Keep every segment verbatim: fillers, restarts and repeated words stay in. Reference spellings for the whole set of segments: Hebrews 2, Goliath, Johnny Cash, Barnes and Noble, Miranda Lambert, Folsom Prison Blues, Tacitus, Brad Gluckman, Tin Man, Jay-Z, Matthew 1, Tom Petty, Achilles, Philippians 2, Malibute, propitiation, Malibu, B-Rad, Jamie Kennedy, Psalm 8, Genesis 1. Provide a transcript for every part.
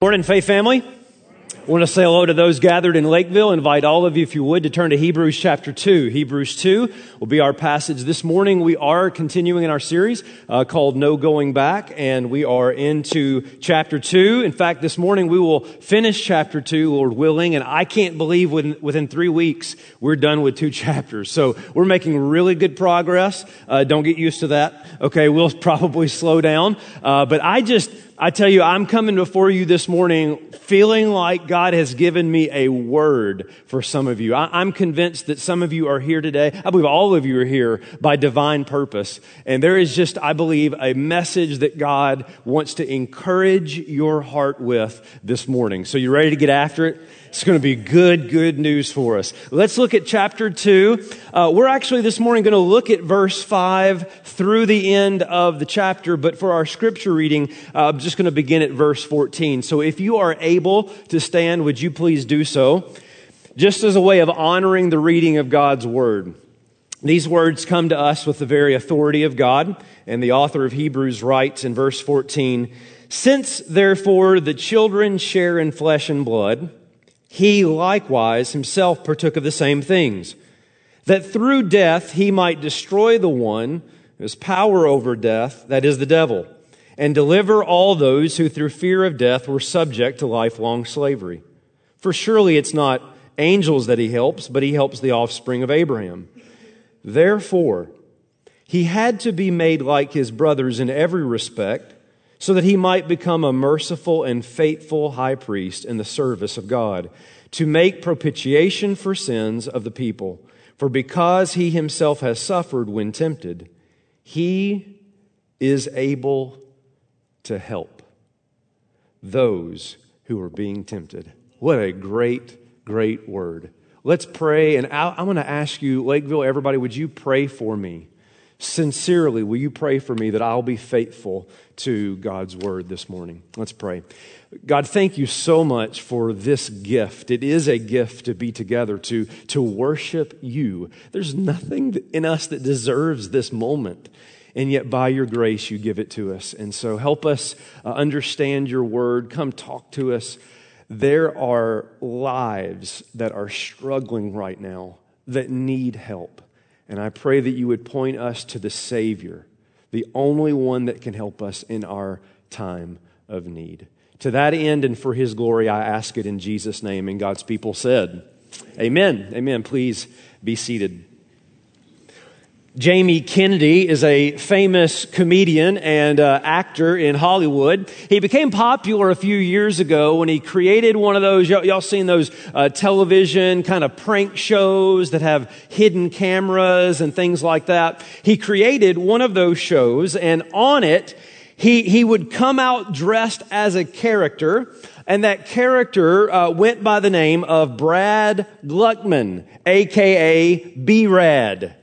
Morning, Faith family. I want to say hello to those gathered in Lakeville. Invite all of you, if you would, to turn to Hebrews chapter two. Hebrews two will be our passage this morning. We are continuing in our series uh, called No Going Back, and we are into chapter two. In fact, this morning we will finish chapter two, Lord willing, and I can't believe within, within three weeks we're done with two chapters. So we're making really good progress. Uh, don't get used to that. Okay, we'll probably slow down, uh, but I just... I tell you, I'm coming before you this morning feeling like God has given me a word for some of you. I, I'm convinced that some of you are here today. I believe all of you are here by divine purpose. And there is just, I believe, a message that God wants to encourage your heart with this morning. So you ready to get after it? It's going to be good, good news for us. Let's look at chapter two. Uh, we're actually this morning going to look at verse five through the end of the chapter. But for our scripture reading, uh, I'm just going to begin at verse fourteen. So if you are able to stand, would you please do so? Just as a way of honoring the reading of God's word. These words come to us with the very authority of God. And the author of Hebrews writes in verse fourteen, "Since therefore the children share in flesh and blood, he likewise himself partook of the same things, that through death he might destroy the one who has power over death, that is the devil, and deliver all those who through fear of death were subject to lifelong slavery. For surely it's not angels that he helps, but he helps the offspring of Abraham. Therefore, he had to be made like his brothers in every respect, so that he might become a merciful and faithful high priest in the service of God, to make propitiation for sins of the people. For because he himself has suffered when tempted, he is able to help those who are being tempted." What a great, great word. Let's pray, and I'm going to ask you, Lakeville, everybody, would you pray for me? Sincerely, will you pray for me that I'll be faithful to God's word this morning? Let's pray. God, thank you so much for this gift. It is a gift to be together, to, to worship you. There's nothing in us that deserves this moment, and yet by your grace you give it to us. And so help us uh, understand your word. Come talk to us. There are lives that are struggling right now that need help. And I pray that you would point us to the Savior, the only one that can help us in our time of need. To that end and for his glory, I ask it in Jesus' name. And God's people said, amen. Amen. Please be seated. Jamie Kennedy is a famous comedian and uh, actor in Hollywood. He became popular a few years ago when he created one of those, y'all, y'all seen those uh, television kind of prank shows that have hidden cameras and things like that. He created one of those shows, and on it, he, he would come out dressed as a character. And that character uh, went by the name of Brad Gluckman, a k a. B-Rad.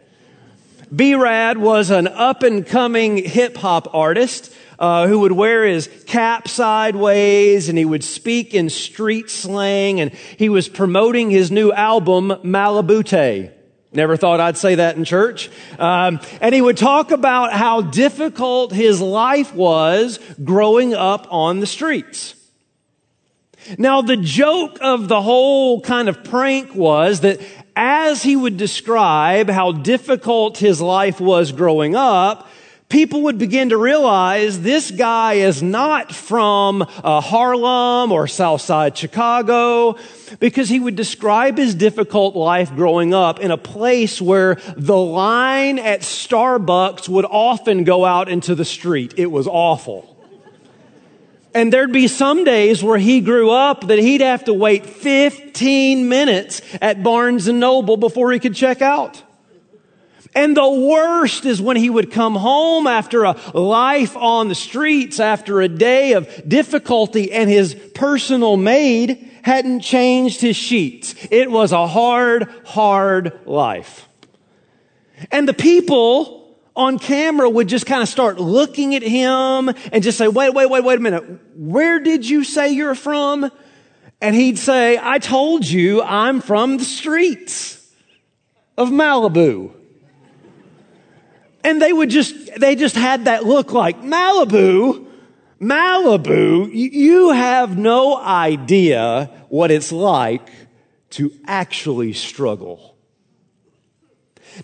B-Rad was an up-and-coming hip-hop artist uh, who would wear his cap sideways, and he would speak in street slang, and he was promoting his new album, Malibute. Never thought I'd say that in church. Um, and he would talk about how difficult his life was growing up on the streets. Now, the joke of the whole kind of prank was that as he would describe how difficult his life was growing up, people would begin to realize this guy is not from uh, Harlem or Southside Chicago, because he would describe his difficult life growing up in a place where the line at Starbucks would often go out into the street. It was awful. And there'd be some days where he grew up that he'd have to wait fifteen minutes at Barnes and Noble before he could check out. And the worst is when he would come home after a life on the streets, after a day of difficulty, and his personal maid hadn't changed his sheets. It was a hard, hard life. And the people on camera would just kind of start looking at him and just say, wait, wait, wait, wait a minute. Where did you say you're from? And he'd say, I told you I'm from the streets of Malibu. And they would just, they just had that look like, Malibu? Malibu, you have no idea what it's like to actually struggle.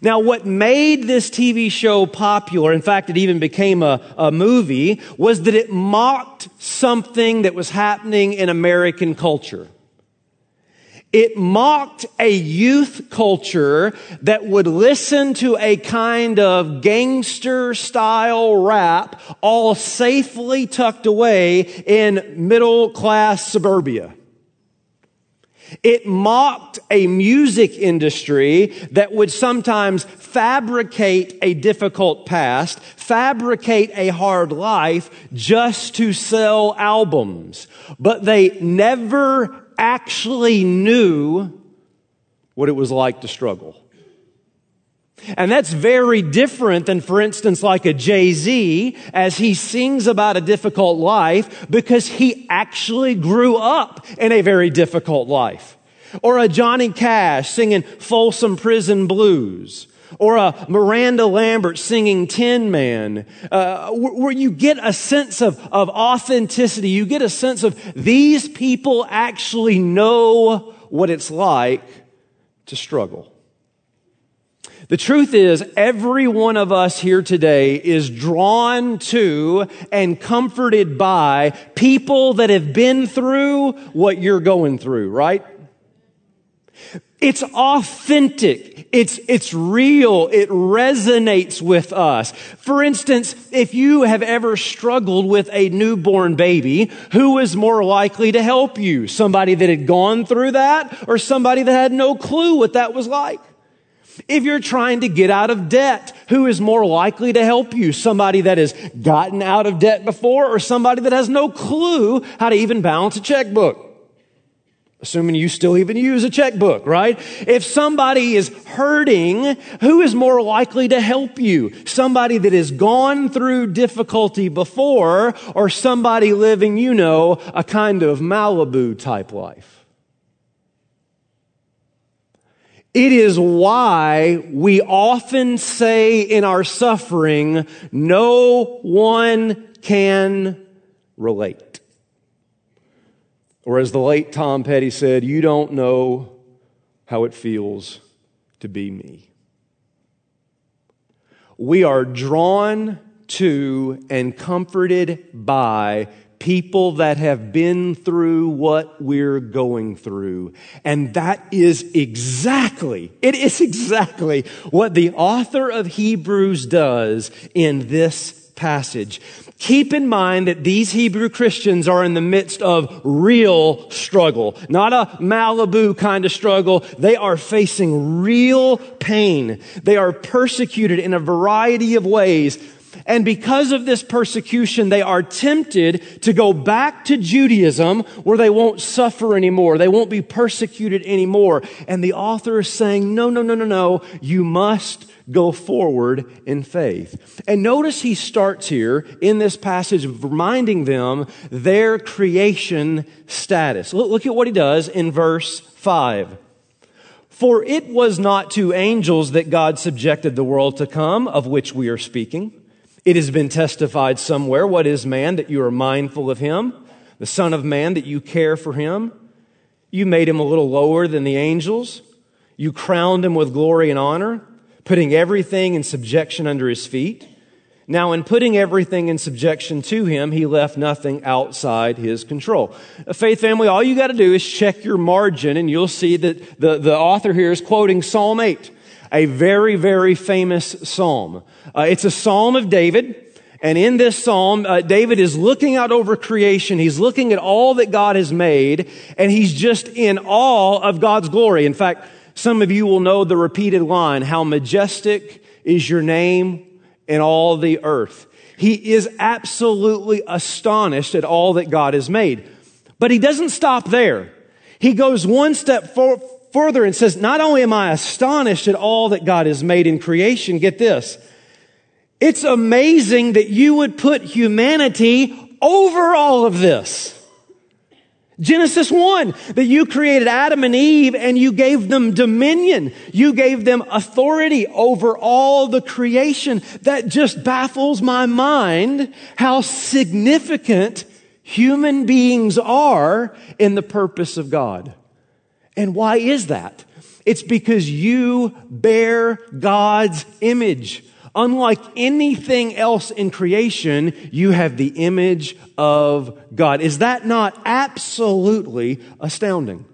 Now, what made this T V show popular, in fact, it even became a, a movie, was that it mocked something that was happening in American culture. It mocked a youth culture that would listen to a kind of gangster-style rap, all safely tucked away in middle-class suburbia. It mocked a music industry that would sometimes fabricate a difficult past, fabricate a hard life just to sell albums. But they never actually knew what it was like to struggle. And that's very different than, for instance, like a Jay-Z, as he sings about a difficult life because he actually grew up in a very difficult life. Or a Johnny Cash singing Folsom Prison Blues. Or a Miranda Lambert singing Tin Man, uh, where you get a sense of, of authenticity. You get a sense of these people actually know what it's like to struggle. The truth is, every one of us here today is drawn to and comforted by people that have been through what you're going through, right? It's authentic. It's, it's real. It resonates with us. For instance, if you have ever struggled with a newborn baby, who is more likely to help you? Somebody that had gone through that or somebody that had no clue what that was like? If you're trying to get out of debt, who is more likely to help you? Somebody that has gotten out of debt before or somebody that has no clue how to even balance a checkbook? Assuming you still even use a checkbook, right? If somebody is hurting, who is more likely to help you? Somebody that has gone through difficulty before or somebody living, you know, a kind of Malibu type life? It is why we often say in our suffering, no one can relate. Or as the late Tom Petty said, you don't know how it feels to be me. We are drawn to and comforted by people that have been through what we're going through. And that is exactly, it is exactly what the author of Hebrews does in this passage. Keep in mind that these Hebrew Christians are in the midst of real struggle, not a Malibu kind of struggle. They are facing real pain. They are persecuted in a variety of ways. And because of this persecution, they are tempted to go back to Judaism where they won't suffer anymore. They won't be persecuted anymore. And the author is saying, no, no, no, no, no. You must go forward in faith. And notice he starts here in this passage reminding them their creation status. Look, look at what he does in verse five. For it was not to angels that God subjected the world to come, of which we are speaking. It has been testified somewhere, what is man that you are mindful of him? The son of man that you care for him? You made him a little lower than the angels. You crowned him with glory and honor, putting everything in subjection under his feet. Now in putting everything in subjection to him, he left nothing outside his control. Faith family, all you got to do is check your margin and you'll see that the, the author here is quoting Psalm eight. A very, very famous psalm. Uh, it's a psalm of David. And in this psalm, uh, David is looking out over creation. He's looking at all that God has made. And he's just in awe of God's glory. In fact, some of you will know the repeated line, how majestic is your name in all the earth. He is absolutely astonished at all that God has made. But he doesn't stop there. He goes one step forward. Further, and says, not only am I astonished at all that God has made in creation, get this, it's amazing that you would put humanity over all of this. Genesis one, that you created Adam and Eve and you gave them dominion. You gave them authority over all the creation. That just baffles my mind how significant human beings are in the purpose of God. And why is that? It's because you bear God's image. Unlike anything else in creation, you have the image of God. Is that not absolutely astounding?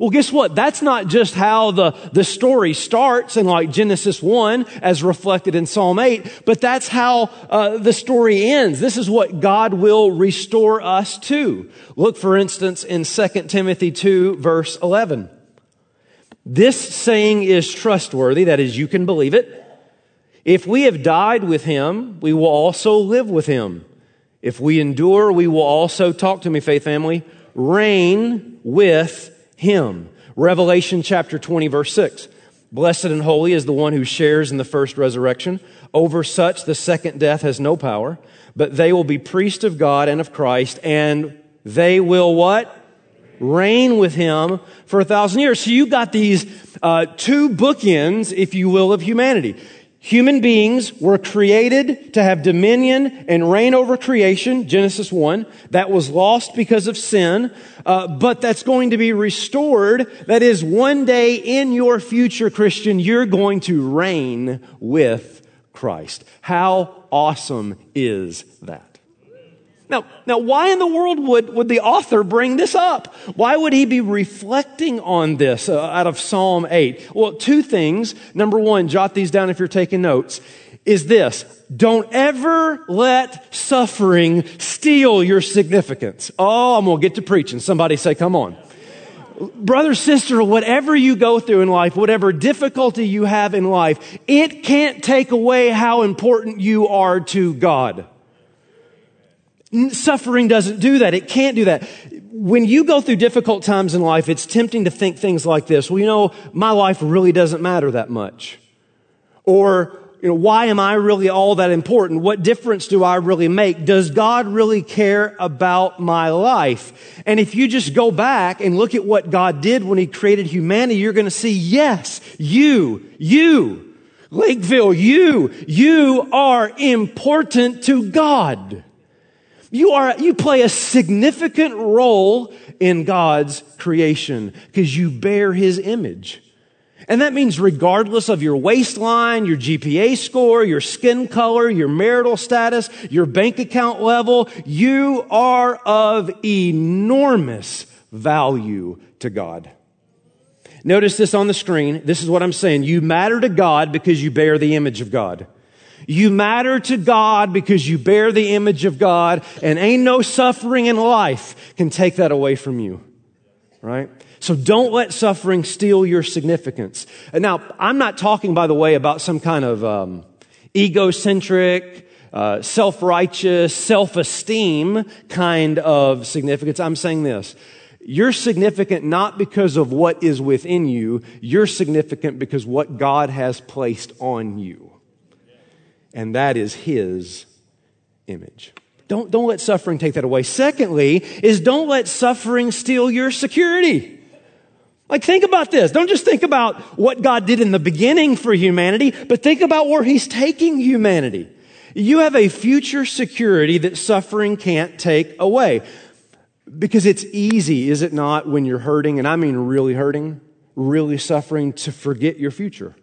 Well, guess what? That's not just how the, the story starts in like Genesis one as reflected in Psalm eight, but that's how uh, the story ends. This is what God will restore us to. Look, for instance, in Second Timothy two, verse eleven. This saying is trustworthy, that is, you can believe it. If we have died with him, we will also live with him. If we endure, we will also, talk to me, faith family, reign with him. Revelation chapter twenty, verse six. Blessed and holy is the one who shares in the first resurrection. Over such, the second death has no power, but they will be priests of God and of Christ, and they will what? Reign with him for a thousand years. So you got these uh, two bookends, if you will, of humanity. Human beings were created to have dominion and reign over creation, Genesis one. That was lost because of sin, uh, but that's going to be restored. That is, one day in your future, Christian, you're going to reign with Christ. How awesome is that? Now, now, why in the world would, would the author bring this up? Why would he be reflecting on this uh, out of Psalm eight? Well, two things. Number one, jot these down if you're taking notes, is this. Don't ever let suffering steal your significance. Oh, I'm going to get to preaching. Somebody say, come on. Brother, sister, whatever you go through in life, whatever difficulty you have in life, it can't take away how important you are to God. Suffering doesn't do that. It can't do that. When you go through difficult times in life, it's tempting to think things like this. Well, you know, my life really doesn't matter that much. Or, you know, why am I really all that important? What difference do I really make? Does God really care about my life? And if you just go back and look at what God did when he created humanity, you're going to see, yes, you, you, Lakeville, you, you are important to God. You are, you play a significant role in God's creation because you bear his image. And that means regardless of your waistline, your G P A score, your skin color, your marital status, your bank account level, you are of enormous value to God. Notice this on the screen. This is what I'm saying. You matter to God because you bear the image of God. You matter to God because you bear the image of God, and ain't no suffering in life can take that away from you, right? So don't let suffering steal your significance. And now, I'm not talking, by the way, about some kind of um, egocentric, uh, self-righteous, self-esteem kind of significance. I'm saying this. You're significant not because of what is within you. You're significant because what God has placed on you. And that is his image. Don't, don't let suffering take that away. Secondly, is don't let suffering steal your security. Like, think about this. Don't just think about what God did in the beginning for humanity, but think about where he's taking humanity. You have a future security that suffering can't take away. Because it's easy, is it not, when you're hurting, and I mean really hurting, really suffering, to forget your future.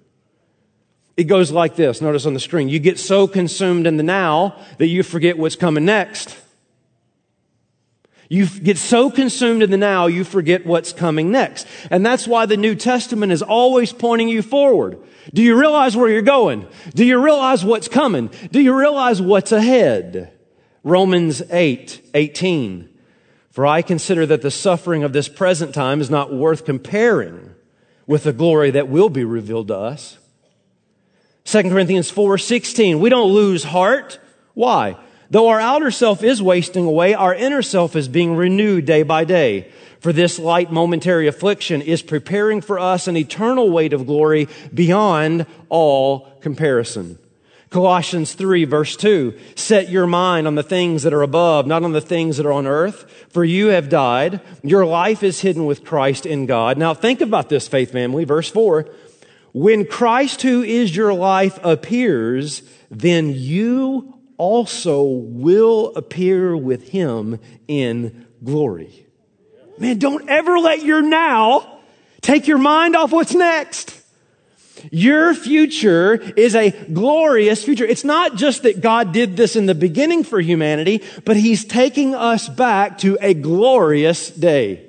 It goes like this. Notice on the screen. You get so consumed in the now that you forget what's coming next. You get so consumed in the now, you forget what's coming next. And that's why the New Testament is always pointing you forward. Do you realize where you're going? Do you realize what's coming? Do you realize what's ahead? Romans eight, eighteen. For I consider that the suffering of this present time is not worth comparing with the glory that will be revealed to us. Second Corinthians four sixteen, we don't lose heart. Why? Though our outer self is wasting away, our inner self is being renewed day by day. For this light momentary affliction is preparing for us an eternal weight of glory beyond all comparison. Colossians three, verse two, set your mind on the things that are above, not on the things that are on earth, for you have died. Your life is hidden with Christ in God. Now think about this, faith family, verse four. When Christ, who is your life, appears, then you also will appear with him in glory. Man, don't ever let your now take your mind off what's next. Your future is a glorious future. It's not just that God did this in the beginning for humanity, but he's taking us back to a glorious day.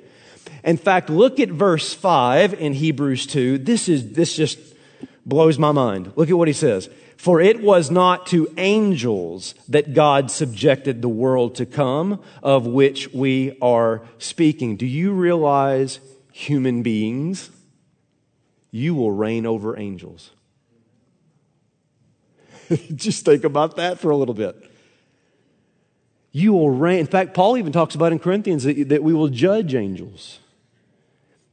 In fact, look at verse five in Hebrews two. This is, this just blows my mind. Look at what he says. For it was not to angels that God subjected the world to come, of which we are speaking. Do you realize, human beings, you will reign over angels? Just think about that for a little bit. You will reign. In fact, Paul even talks about in Corinthians that, that we will judge angels.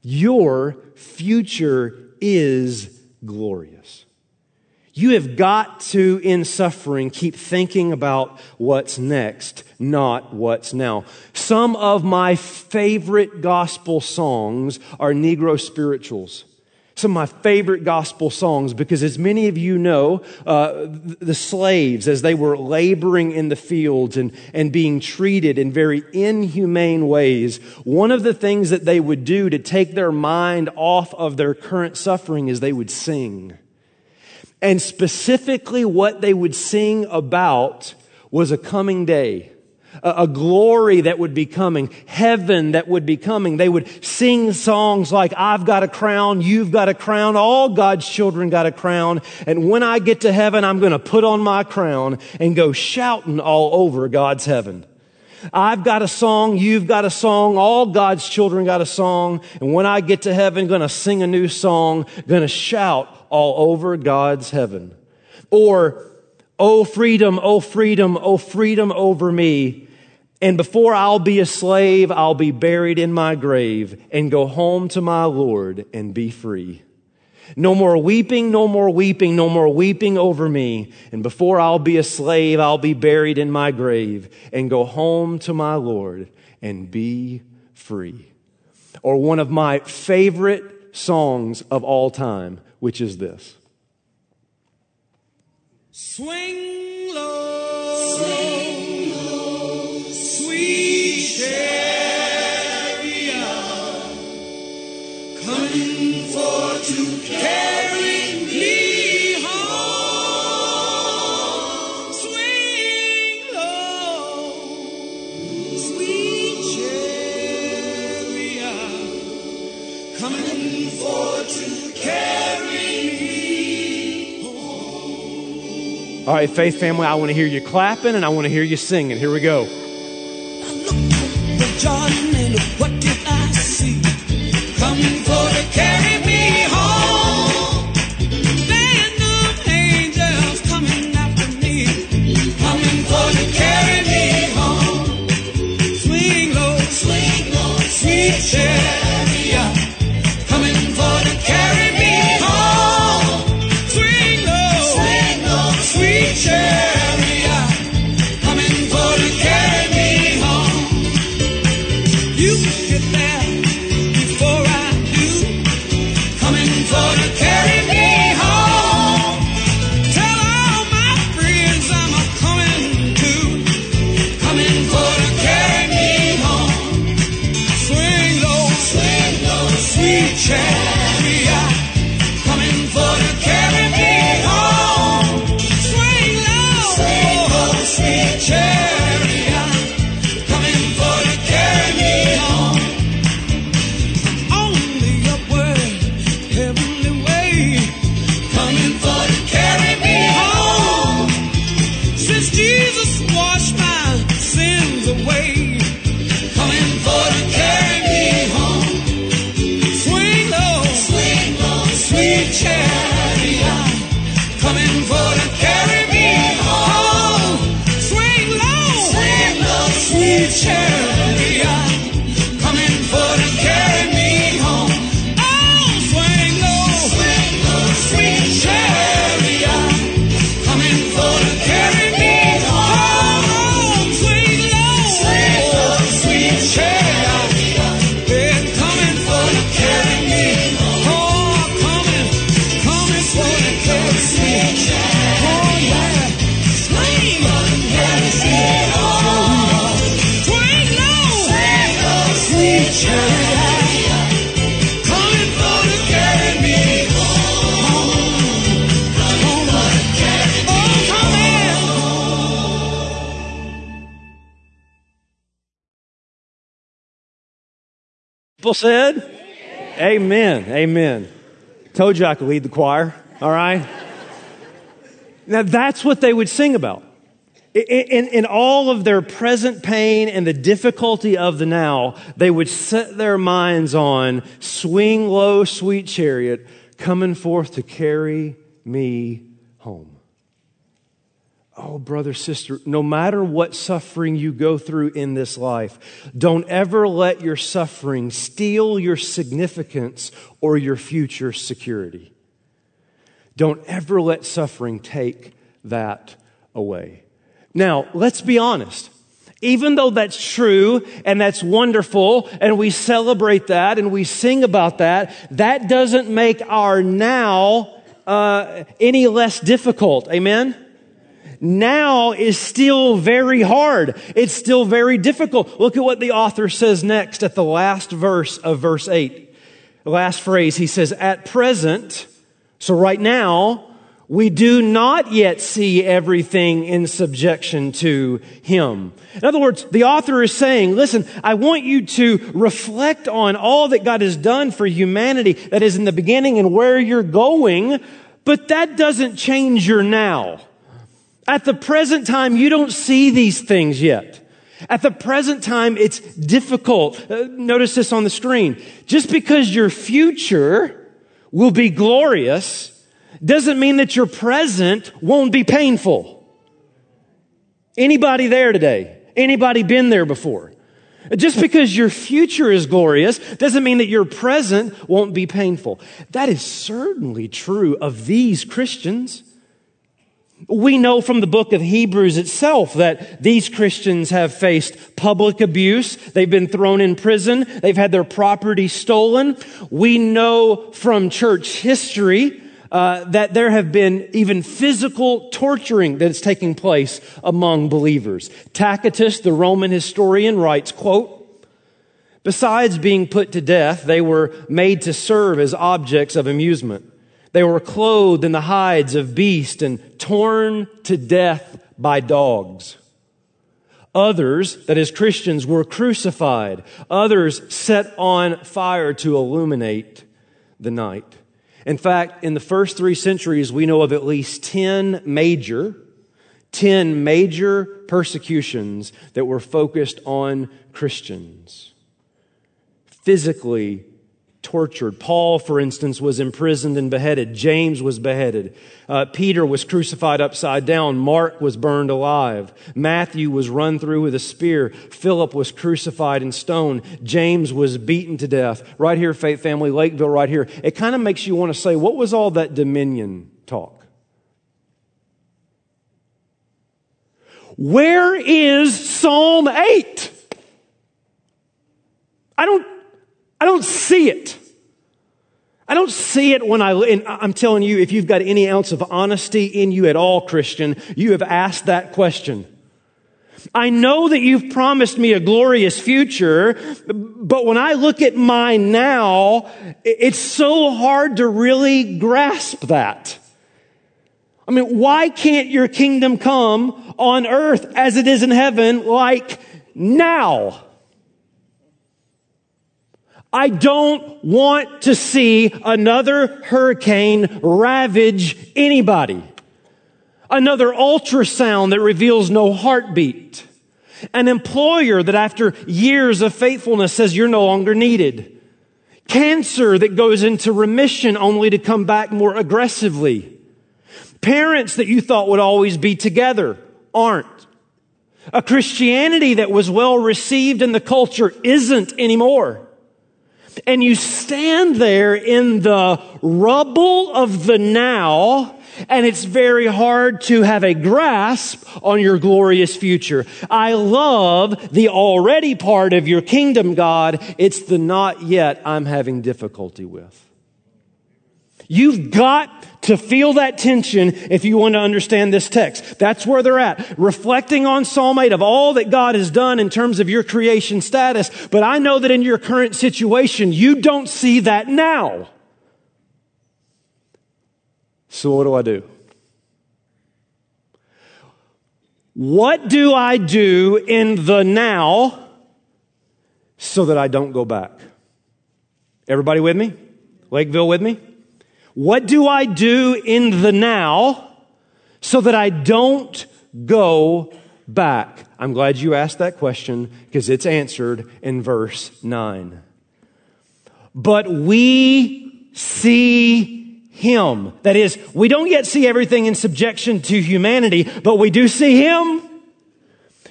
Your future is glorious. You have got to, in suffering, keep thinking about what's next, not what's now. Some of my favorite gospel songs are Negro spirituals. Some of my favorite gospel songs, because as many of you know, uh, the slaves, as they were laboring in the fields and, and being treated in very inhumane ways, one of the things that they would do to take their mind off of their current suffering is they would sing. And specifically what they would sing about was a coming day. A glory that would be coming, heaven that would be coming. They would sing songs like, I've got a crown, you've got a crown, all God's children got a crown, and when I get to heaven, I'm going to put on my crown and go shouting all over God's heaven. I've got a song, you've got a song, all God's children got a song, and when I get to heaven, going to sing a new song, going to shout all over God's heaven. Or, oh freedom, oh freedom, oh freedom over me. And before I'll be a slave, I'll be buried in my grave and go home to my Lord and be free. No more weeping, no more weeping, no more weeping over me. And before I'll be a slave, I'll be buried in my grave and go home to my Lord and be free. Or one of my favorite songs of all time, which is this. Swing low, swing low, sweet chariot, coming for to carry me home. Swing low, sweet chariot, coming for to carry me home. All right, faith family, I want to hear you clapping and I want to hear you singing. Here we go. I looked at the Jordan and what did I see? Coming for to carry me home. Band of angels coming after me. Coming for to carry me home. Swing low, swing low, sweet chariot. Coming for to carry me home. Swing low, swing low, sweet chariot. Coming for to carry me home. You get there before I do. Coming for to carry me home. Tell all my friends I'm a coming too. Coming for to carry me home. Swing low, swing low, sweet chariot. Coming for to carry me home. Swing low, swing low, sweet chariot. Coming for to carry me home. people said? Amen. Amen. Amen. Told you I could lead the choir, all right? Now, that's what they would sing about. In, in, in all of their present pain and the difficulty of the now, they would set their minds on swing low, sweet chariot, coming forth to carry me home. Oh, brother, sister, no matter what suffering you go through in this life, don't ever let your suffering steal your significance or your future security. Don't ever let suffering take that away. Now, let's be honest. Even though that's true and that's wonderful and we celebrate that and we sing about that, that doesn't make our now uh, any less difficult. Amen? Now is still very hard. It's still very difficult. Look at what the author says next at the last verse of verse eight. The last phrase, he says, at present, so right now, we do not yet see everything in subjection to him. In other words, the author is saying, listen, I want you to reflect on all that God has done for humanity that is in the beginning and where you're going, but that doesn't change your now. At the present time, you don't see these things yet. At the present time, it's difficult. Uh, notice this on the screen. Just because your future will be glorious doesn't mean that your present won't be painful. Anybody there today? Anybody been there before? Just because your future is glorious doesn't mean that your present won't be painful. That is certainly true of these Christians. We know from the book of Hebrews itself that these Christians have faced public abuse. They've been thrown in prison. They've had their property stolen. We know from church history uh, that there have been even physical torturing that is taking place among believers. Tacitus, the Roman historian, writes, quote, "Besides being put to death, they were made to serve as objects of amusement. They were clothed in the hides of beasts and torn to death by dogs. Others, that is Christians, were crucified. Others set on fire to illuminate the night." In fact, in the first three centuries, we know of at least ten major, ten major persecutions that were focused on Christians. Physically tortured. Paul, for instance, was imprisoned and beheaded. James was beheaded. Uh, Peter was crucified upside down. Mark was burned alive. Matthew was run through with a spear. Philip was crucified and stoned. James was beaten to death. Right here, Faith Family Lakeville, right here. It kind of makes you want to say, what was all that dominion talk? Where is Psalm eight? I don't I don't see it. I don't see it when I, and I'm telling you, if you've got any ounce of honesty in you at all, Christian, you have asked that question. I know that you've promised me a glorious future, but when I look at my now, it's so hard to really grasp that. I mean, why can't your kingdom come on earth as it is in heaven, like now? I don't want to see another hurricane ravage anybody. Another ultrasound that reveals no heartbeat. An employer that after years of faithfulness says you're no longer needed. Cancer that goes into remission only to come back more aggressively. Parents that you thought would always be together aren't. A Christianity that was well received in the culture isn't anymore. And you stand there in the rubble of the now, and it's very hard to have a grasp on your glorious future. I love the already part of your kingdom, God. It's the not yet I'm having difficulty with. You've got to feel that tension if you want to understand this text. That's where they're at. Reflecting on Psalm eight of all that God has done in terms of your creation status. But I know that in your current situation, you don't see that now. So what do I do? What do I do in the now so that I don't go back? Everybody with me? Lakeville with me? What do I do in the now so that I don't go back? I'm glad you asked that question because it's answered in verse nine. But we see him. That is, we don't yet see everything in subjection to humanity, but we do see him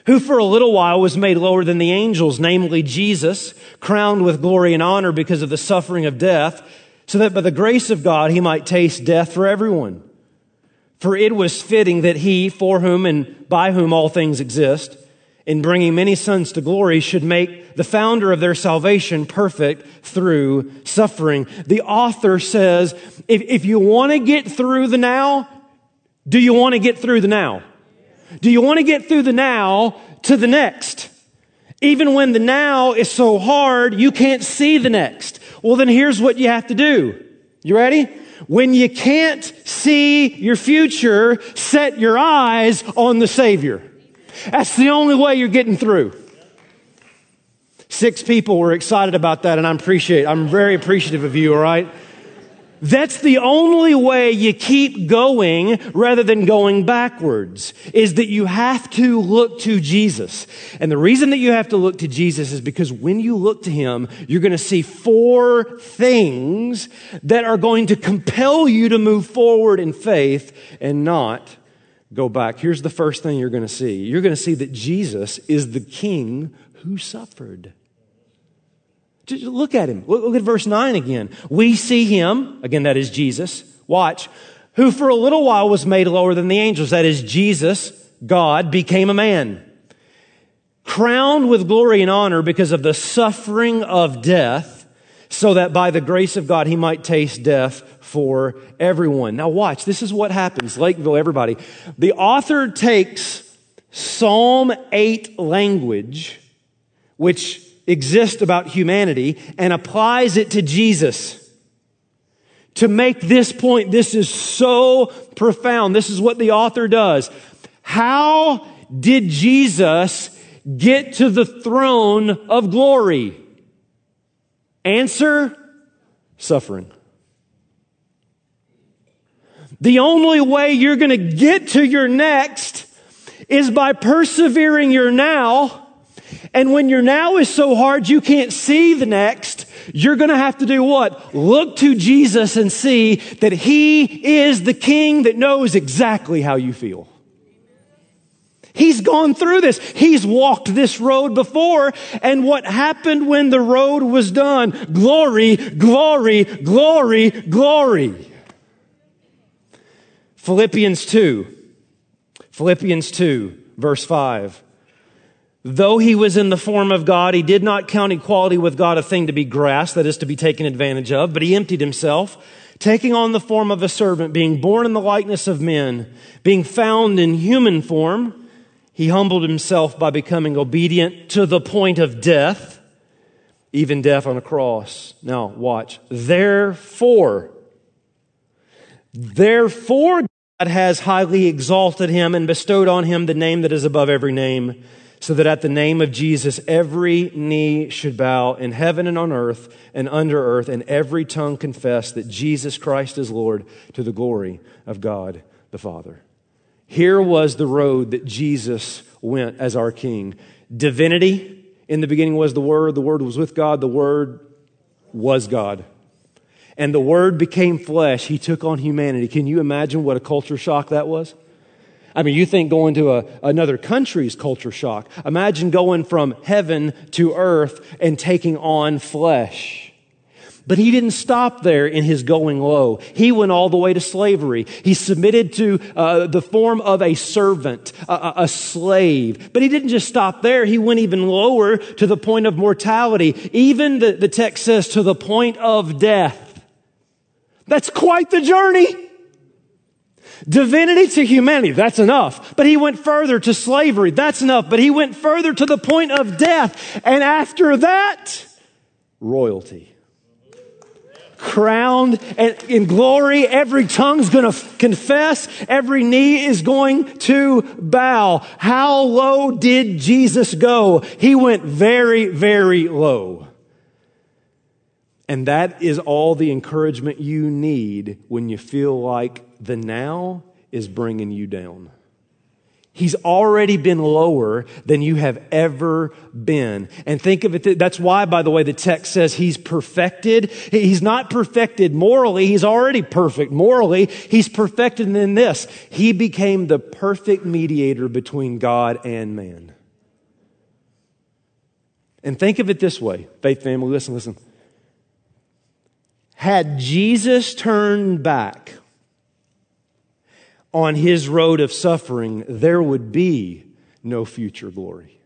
who for a little while was made lower than the angels, namely Jesus, crowned with glory and honor because of the suffering of death, so that by the grace of God he might taste death for everyone. For it was fitting that he, for whom and by whom all things exist, in bringing many sons to glory, should make the founder of their salvation perfect through suffering. The author says, if, if you want to get through the now, do you want to get through the now? Do you want to get through the now to the next? Even when the now is so hard, you can't see the next. Well, then here's what you have to do. You ready? When you can't see your future, set your eyes on the Savior. That's the only way you're getting through. Six people were excited about that, and I'm appreciate. I'm very appreciative of you, all right? That's the only way you keep going rather than going backwards, is that you have to look to Jesus. And the reason that you have to look to Jesus is because when you look to him, you're going to see four things that are going to compel you to move forward in faith and not go back. Here's the first thing you're going to see. You're going to see that Jesus is the King who suffered. Just look at him. Look at verse nine again. We see him, again, that is Jesus, watch, who for a little while was made lower than the angels. That is Jesus, God, became a man, crowned with glory and honor because of the suffering of death, so that by the grace of God he might taste death for everyone. Now watch, this is what happens. Lakeville, everybody. The author takes Psalm eight language, which exist about humanity, and applies it to Jesus. To make this point, this is so profound. This is what the author does. How did Jesus get to the throne of glory? Answer, suffering. The only way you're going to get to your next is by persevering your now. And when your now is so hard you can't see the next, you're going to have to do what? Look to Jesus and see that he is the King that knows exactly how you feel. He's gone through this. He's walked this road before. And what happened when the road was done? Glory, glory, glory, glory. Philippians two, Philippians two, verse five. Though he was in the form of God, he did not count equality with God a thing to be grasped, that is to be taken advantage of, but he emptied himself, taking on the form of a servant, being born in the likeness of men, being found in human form. He humbled himself by becoming obedient to the point of death, even death on a cross. Now watch. Therefore, therefore God has highly exalted him and bestowed on him the name that is above every name, so that at the name of Jesus, every knee should bow in heaven and on earth and under earth, and every tongue confess that Jesus Christ is Lord, to the glory of God the Father. Here was the road that Jesus went as our King. Divinity, in the beginning was the Word, the Word was with God, the Word was God. And the Word became flesh. He took on humanity. Can you imagine what a culture shock that was? I mean, you think going to a, another country's culture shock. Imagine going from heaven to earth and taking on flesh. But he didn't stop there in his going low. He went all the way to slavery. He submitted to uh, the form of a servant, a, a slave. But he didn't just stop there. He went even lower to the point of mortality. Even the, the text says to the point of death. That's quite the journey. Divinity to humanity, that's enough. But he went further to slavery, that's enough. But he went further to the point of death. And after that, royalty. Crowned in glory, every tongue's going to confess, every knee is going to bow. How low did Jesus go? He went very, very low. And that is all the encouragement you need when you feel like the now is bringing you down. He's already been lower than you have ever been. And think of it, th- that's why, by the way, the text says he's perfected. He's not perfected morally. He's already perfect morally. He's perfected in this. He became the perfect mediator between God and man. And think of it this way, faith family, listen, listen. Had Jesus turned back on his road of suffering, there would be no future glory.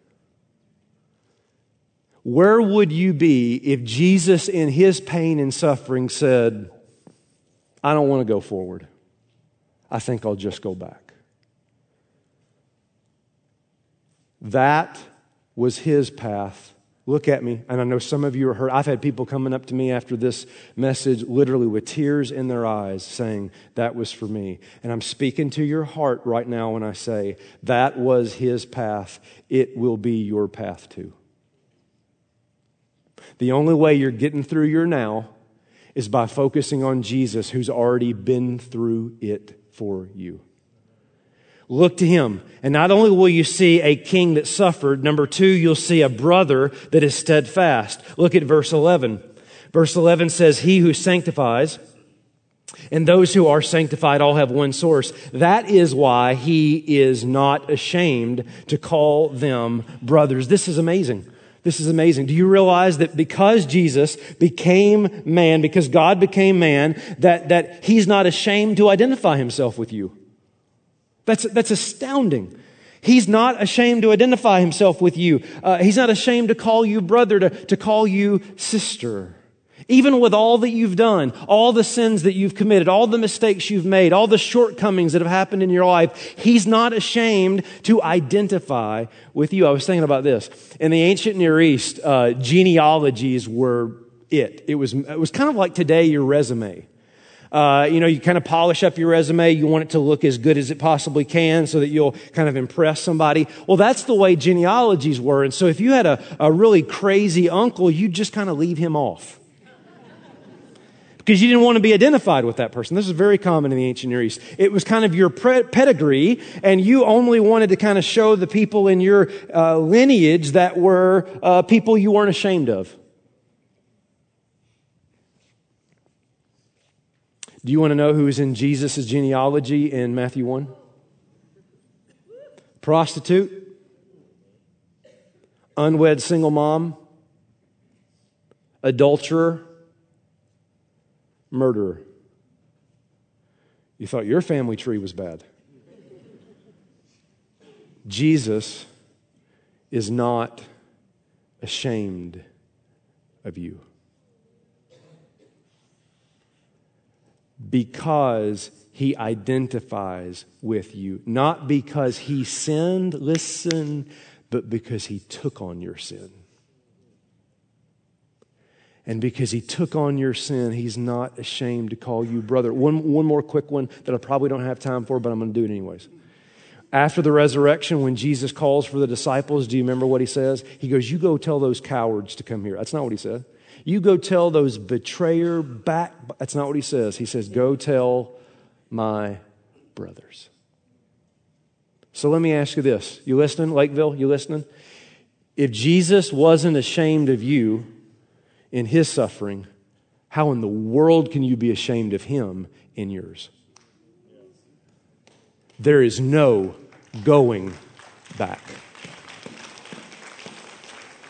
Where would you be if Jesus in his pain and suffering said, I don't want to go forward. I think I'll just go back. That was his path. Look at me, and I know some of you are hurt. I've had people coming up to me after this message literally with tears in their eyes saying, that was for me. And I'm speaking to your heart right now when I say, that was his path. It will be your path too. The only way you're getting through your now is by focusing on Jesus, who's already been through it for you. Look to him, and not only will you see a king that suffered, number two, you'll see a brother that is steadfast. Look at verse eleven. Verse eleven says, he who sanctifies and those who are sanctified all have one source. That is why he is not ashamed to call them brothers. This is amazing. This is amazing. Do you realize that because Jesus became man, because God became man, that, that he's not ashamed to identify himself with you? That's, that's astounding. He's not ashamed to identify himself with you. Uh, he's not ashamed to call you brother, to, to call you sister. Even with all that you've done, all the sins that you've committed, all the mistakes you've made, all the shortcomings that have happened in your life, he's not ashamed to identify with you. I was thinking about this. In the ancient Near East, uh, genealogies were it. It was, it was kind of like today, your resume. Uh, you know, you kind of polish up your resume. You want it to look as good as it possibly can so that you'll kind of impress somebody. Well, that's the way genealogies were. And so if you had a, a really crazy uncle, you'd just kind of leave him off because you didn't want to be identified with that person. This is very common in the ancient Near East. It was kind of your pre- pedigree, and you only wanted to kind of show the people in your uh, lineage that were uh, people you weren't ashamed of. Do you want to know who is in Jesus' genealogy in Matthew one? Prostitute, unwed single mom, adulterer, murderer. You thought your family tree was bad. Jesus is not ashamed of you, because he identifies with you. Not because he sinned, listen, but because he took on your sin. And because he took on your sin, he's not ashamed to call you brother. One, one more quick one that I probably don't have time for, but I'm going to do it anyways. After the resurrection, when Jesus calls for the disciples, do you remember what he says? He goes, you go tell those cowards to come here. That's not what he said. You go tell those betrayer back. That's not what he says. He says, go tell my brothers. So let me ask you this. You listening, Lakeville? You listening? If Jesus wasn't ashamed of you in his suffering, how in the world can you be ashamed of him in yours? There is no going back.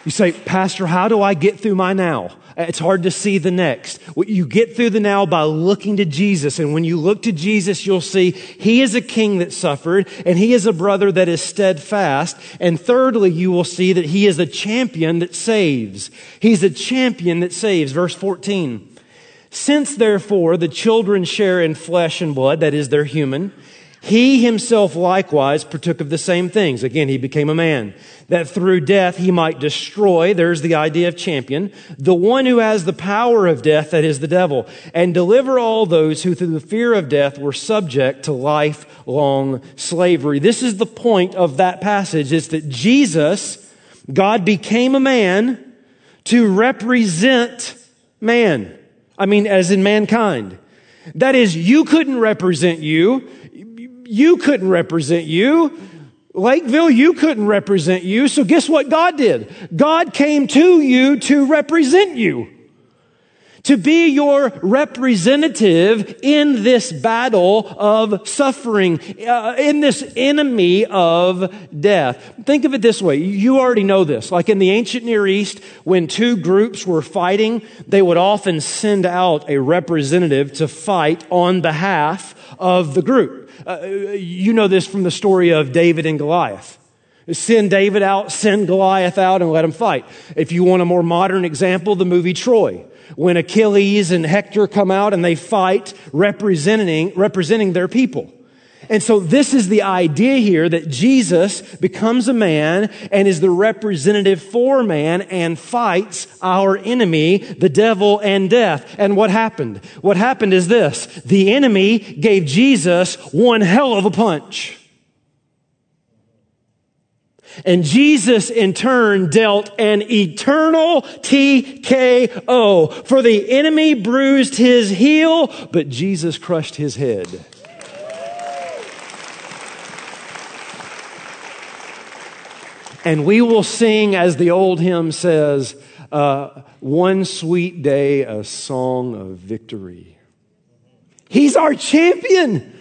You say, Pastor, how do I get through my now? It's hard to see the next. You get through the now by looking to Jesus. And when you look to Jesus, you'll see he is a king that suffered, and he is a brother that is steadfast. And thirdly, you will see that he is a champion that saves. He's a champion that saves. Verse fourteen, since therefore the children share in flesh and blood, that is, they're human, he himself likewise partook of the same things. Again, he became a man, that through death he might destroy, there's the idea of champion, the one who has the power of death, that is the devil, and deliver all those who through the fear of death were subject to lifelong slavery. This is the point of that passage, is that Jesus, God became a man to represent man. I mean, as in mankind. That is, you couldn't represent you. You couldn't represent you. Lakeville, you couldn't represent you. So guess what God did? God came to you to represent you, to be your representative in this battle of suffering, uh, in this enemy of death. Think of it this way. You already know this. Like in the ancient Near East, when two groups were fighting, they would often send out a representative to fight on behalf of the group. Uh, you know this from the story of David and Goliath. Send David out, send Goliath out, and let him fight. If you want a more modern example, the movie Troy. When Achilles and Hector come out and they fight representing, representing their people. And so this is the idea here, that Jesus becomes a man and is the representative for man and fights our enemy, the devil, and death. And what happened? What happened is this. The enemy gave Jesus one hell of a punch. And Jesus, in turn, dealt an eternal T K O. For the enemy bruised his heel, but Jesus crushed his head. And we will sing, as the old hymn says, uh, one sweet day, a song of victory. He's our champion.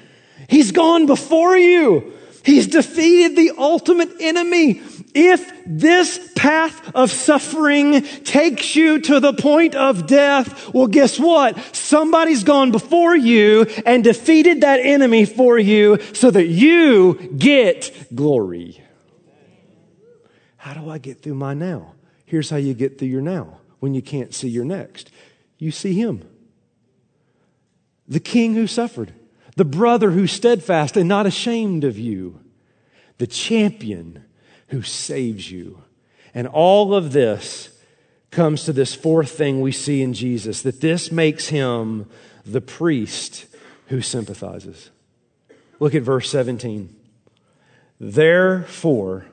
He's gone before you. He's defeated the ultimate enemy. If this path of suffering takes you to the point of death, well, guess what? Somebody's gone before you and defeated that enemy for you so that you get glory. How do I get through my now? Here's how you get through your now when you can't see your next. You see him. The king who suffered. The brother who's steadfast and not ashamed of you. The champion who saves you. And all of this comes to this fourth thing we see in Jesus, that this makes him the priest who sympathizes. Look at verse seventeen. Therefore,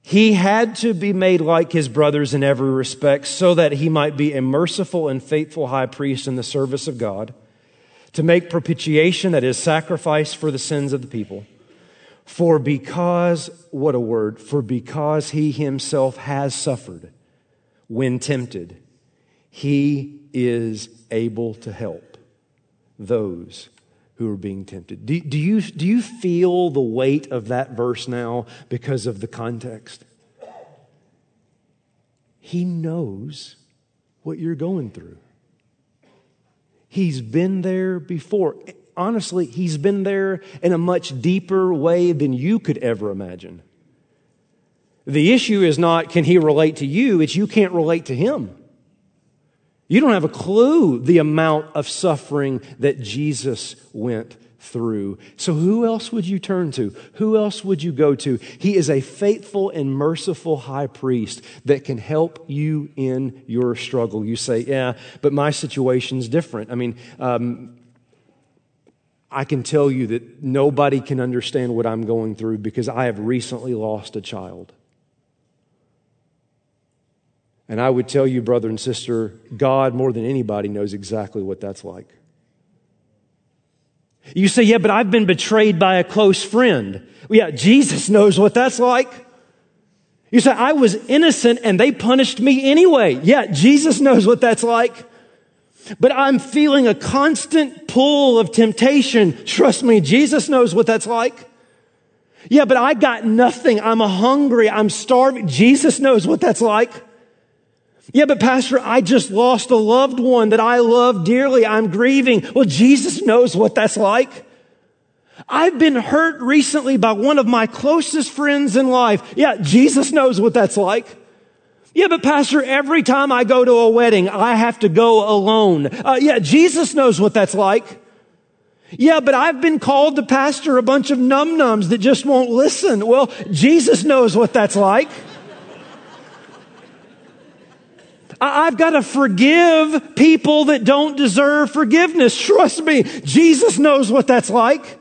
he had to be made like his brothers in every respect so that he might be a merciful and faithful high priest in the service of God, to make propitiation, that is, sacrifice for the sins of the people. For because, what a word, for because he himself has suffered when tempted, he is able to help those who are being tempted. Do, do you, do you feel the weight of that verse now because of the context? He knows what you're going through. He's been there before. Honestly, he's been there in a much deeper way than you could ever imagine. The issue is not, can he relate to you? It's you can't relate to him. You don't have a clue the amount of suffering that Jesus went through. So who else would you turn to? Who else would you go to? He is a faithful and merciful high priest that can help you in your struggle. You say, yeah, but my situation's different. I mean, um, I can tell you that nobody can understand what I'm going through because I have recently lost a child. And I would tell you, brother and sister, God, more than anybody, knows exactly what that's like. You say, yeah, but I've been betrayed by a close friend. Well, yeah, Jesus knows what that's like. You say, I was innocent and they punished me anyway. Yeah, Jesus knows what that's like. But I'm feeling a constant pull of temptation. Trust me, Jesus knows what that's like. Yeah, but I got nothing. I'm hungry. I'm starving. Jesus knows what that's like. Yeah, but Pastor, I just lost a loved one that I love dearly. I'm grieving. Well, Jesus knows what that's like. I've been hurt recently by one of my closest friends in life. Yeah, Jesus knows what that's like. Yeah, but Pastor, every time I go to a wedding, I have to go alone. Uh, yeah, Jesus knows what that's like. Yeah, but I've been called to pastor a bunch of num-nums that just won't listen. Well, Jesus knows what that's like. I've got to forgive people that don't deserve forgiveness. Trust me, Jesus knows what that's like.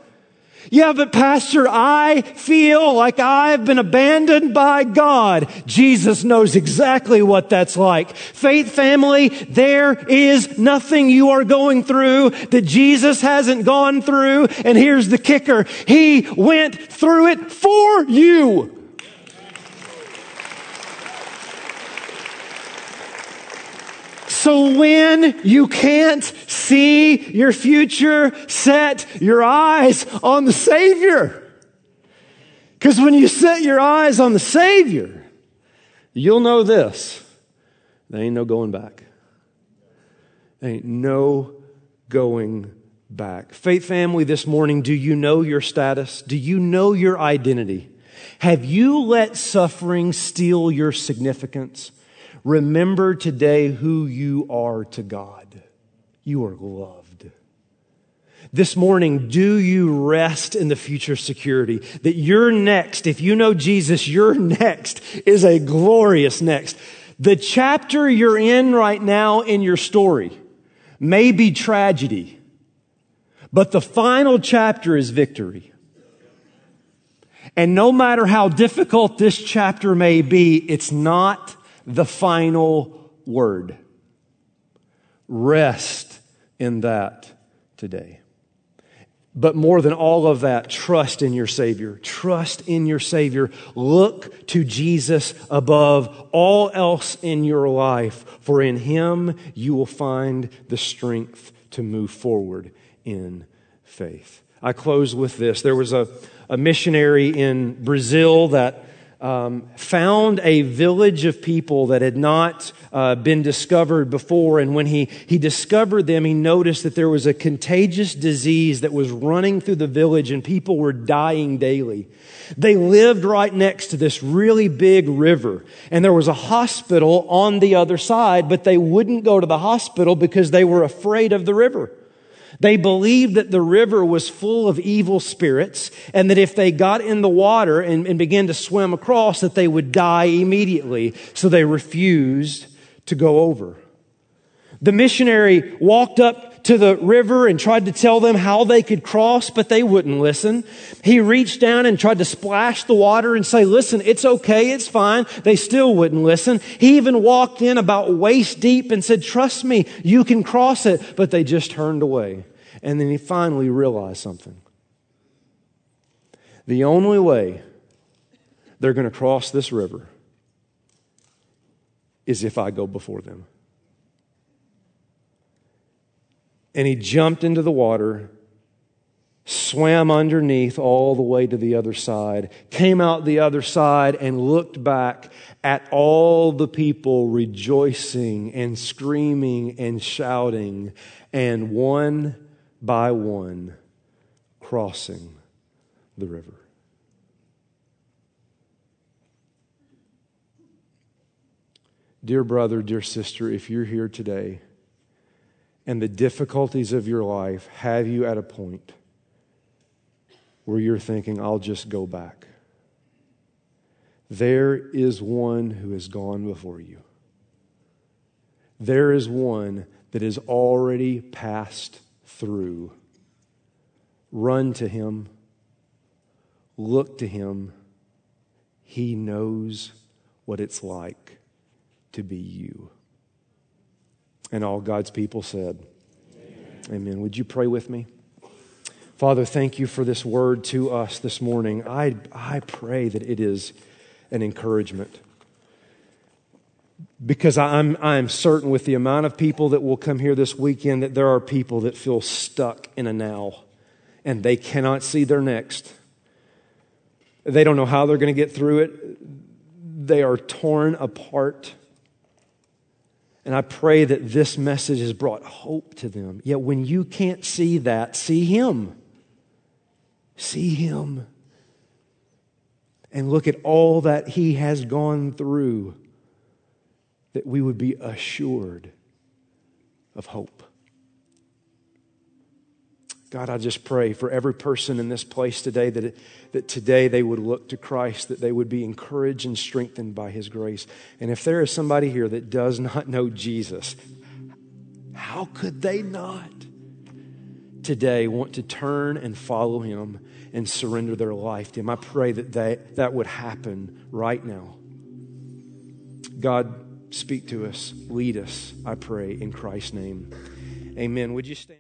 Yeah, but Pastor, I feel like I've been abandoned by God. Jesus knows exactly what that's like. Faith family, there is nothing you are going through that Jesus hasn't gone through. And here's the kicker. He went through it for you. So when you can't see your future, set your eyes on the Savior. Because when you set your eyes on the Savior, you'll know this. There ain't no going back. There ain't no going back. Faith family, this morning, do you know your status? Do you know your identity? Have you let suffering steal your significance? Remember today who you are to God. You are loved. This morning, do you rest in the future security that your next, if you know Jesus, your next is a glorious next. The chapter you're in right now in your story may be tragedy, but the final chapter is victory. And no matter how difficult this chapter may be, it's not the final word. Rest in that today. But more than all of that, trust in your Savior. Trust in your Savior. Look to Jesus above all else in your life, for in Him you will find the strength to move forward in faith. I close with this. There was a, a missionary in Brazil that Um, found a village of people that had not uh, been discovered before. And when he, he discovered them, he noticed that there was a contagious disease that was running through the village and people were dying daily. They lived right next to this really big river and there was a hospital on the other side, but they wouldn't go to the hospital because they were afraid of the river. They believed that the river was full of evil spirits and that if they got in the water and, and began to swim across, that they would die immediately. So they refused to go over. The missionary walked up to the river and tried to tell them how they could cross, but they wouldn't listen. He reached down and tried to splash the water and say, listen, it's okay, it's fine. They still wouldn't listen. He even walked in about waist deep and said, trust me, you can cross it. But they just turned away. And then he finally realized something. The only way they're going to cross this river is if I go before them. And he jumped into the water, swam underneath all the way to the other side, came out the other side and looked back at all the people rejoicing and screaming and shouting and one by one crossing the river. Dear brother, dear sister, if you're here today, and the difficulties of your life have you at a point where you're thinking, I'll just go back. There is one who has gone before you. There is one that has already passed through. Run to Him. Look to Him. He knows what it's like to be you. And all God's people said, amen. Amen. Would you pray with me? Father, thank you for this word to us this morning. I, I pray that it is an encouragement. Because I'm, I'm certain with the amount of people that will come here this weekend that there are people that feel stuck in a now and they cannot see their next. They don't know how they're going to get through it. They are torn apart. And I pray that this message has brought hope to them. Yet when you can't see that, see Him. See Him. And look at all that He has gone through, that we would be assured of hope. God, I just pray for every person in this place today that, it, that today they would look to Christ, that they would be encouraged and strengthened by His grace. And if there is somebody here that does not know Jesus, how could they not? today want to turn and follow him and surrender their life to him. I pray that they, that would happen right now. God, speak to us, lead us, I pray in Christ's name. Amen. Would you stand?